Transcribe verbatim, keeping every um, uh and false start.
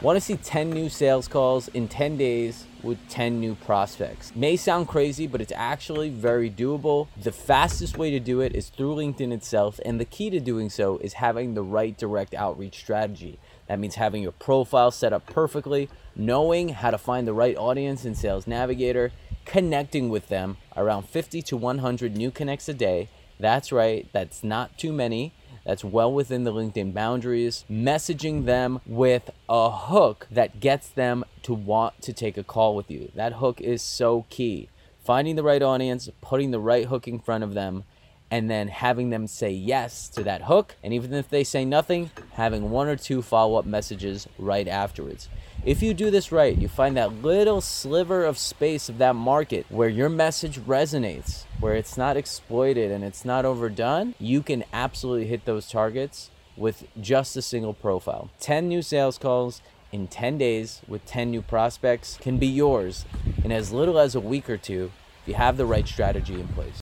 Want to see ten new sales calls in ten days with ten new prospects? May sound crazy, but it's actually very doable. The fastest way to do it is through LinkedIn itself, and the key to doing so is having the right direct outreach strategy. That means having your profile set up perfectly, knowing how to find the right audience in Sales Navigator, connecting with them around fifty to one hundred new connects a day. That's right, that's not too many. That's well within the LinkedIn boundaries, messaging them with a hook that gets them to want to take a call with you. That hook is so key. Finding the right audience, putting the right hook in front of them, and then having them say yes to that hook. And even if they say nothing, having one or two follow-up messages right afterwards. If you do this right, you find that little sliver of space of that market where your message resonates, where it's not exploited and it's not overdone, you can absolutely hit those targets with just a single profile. ten new sales calls in ten days with ten new prospects can be yours in as little as a week or two if you have the right strategy in place.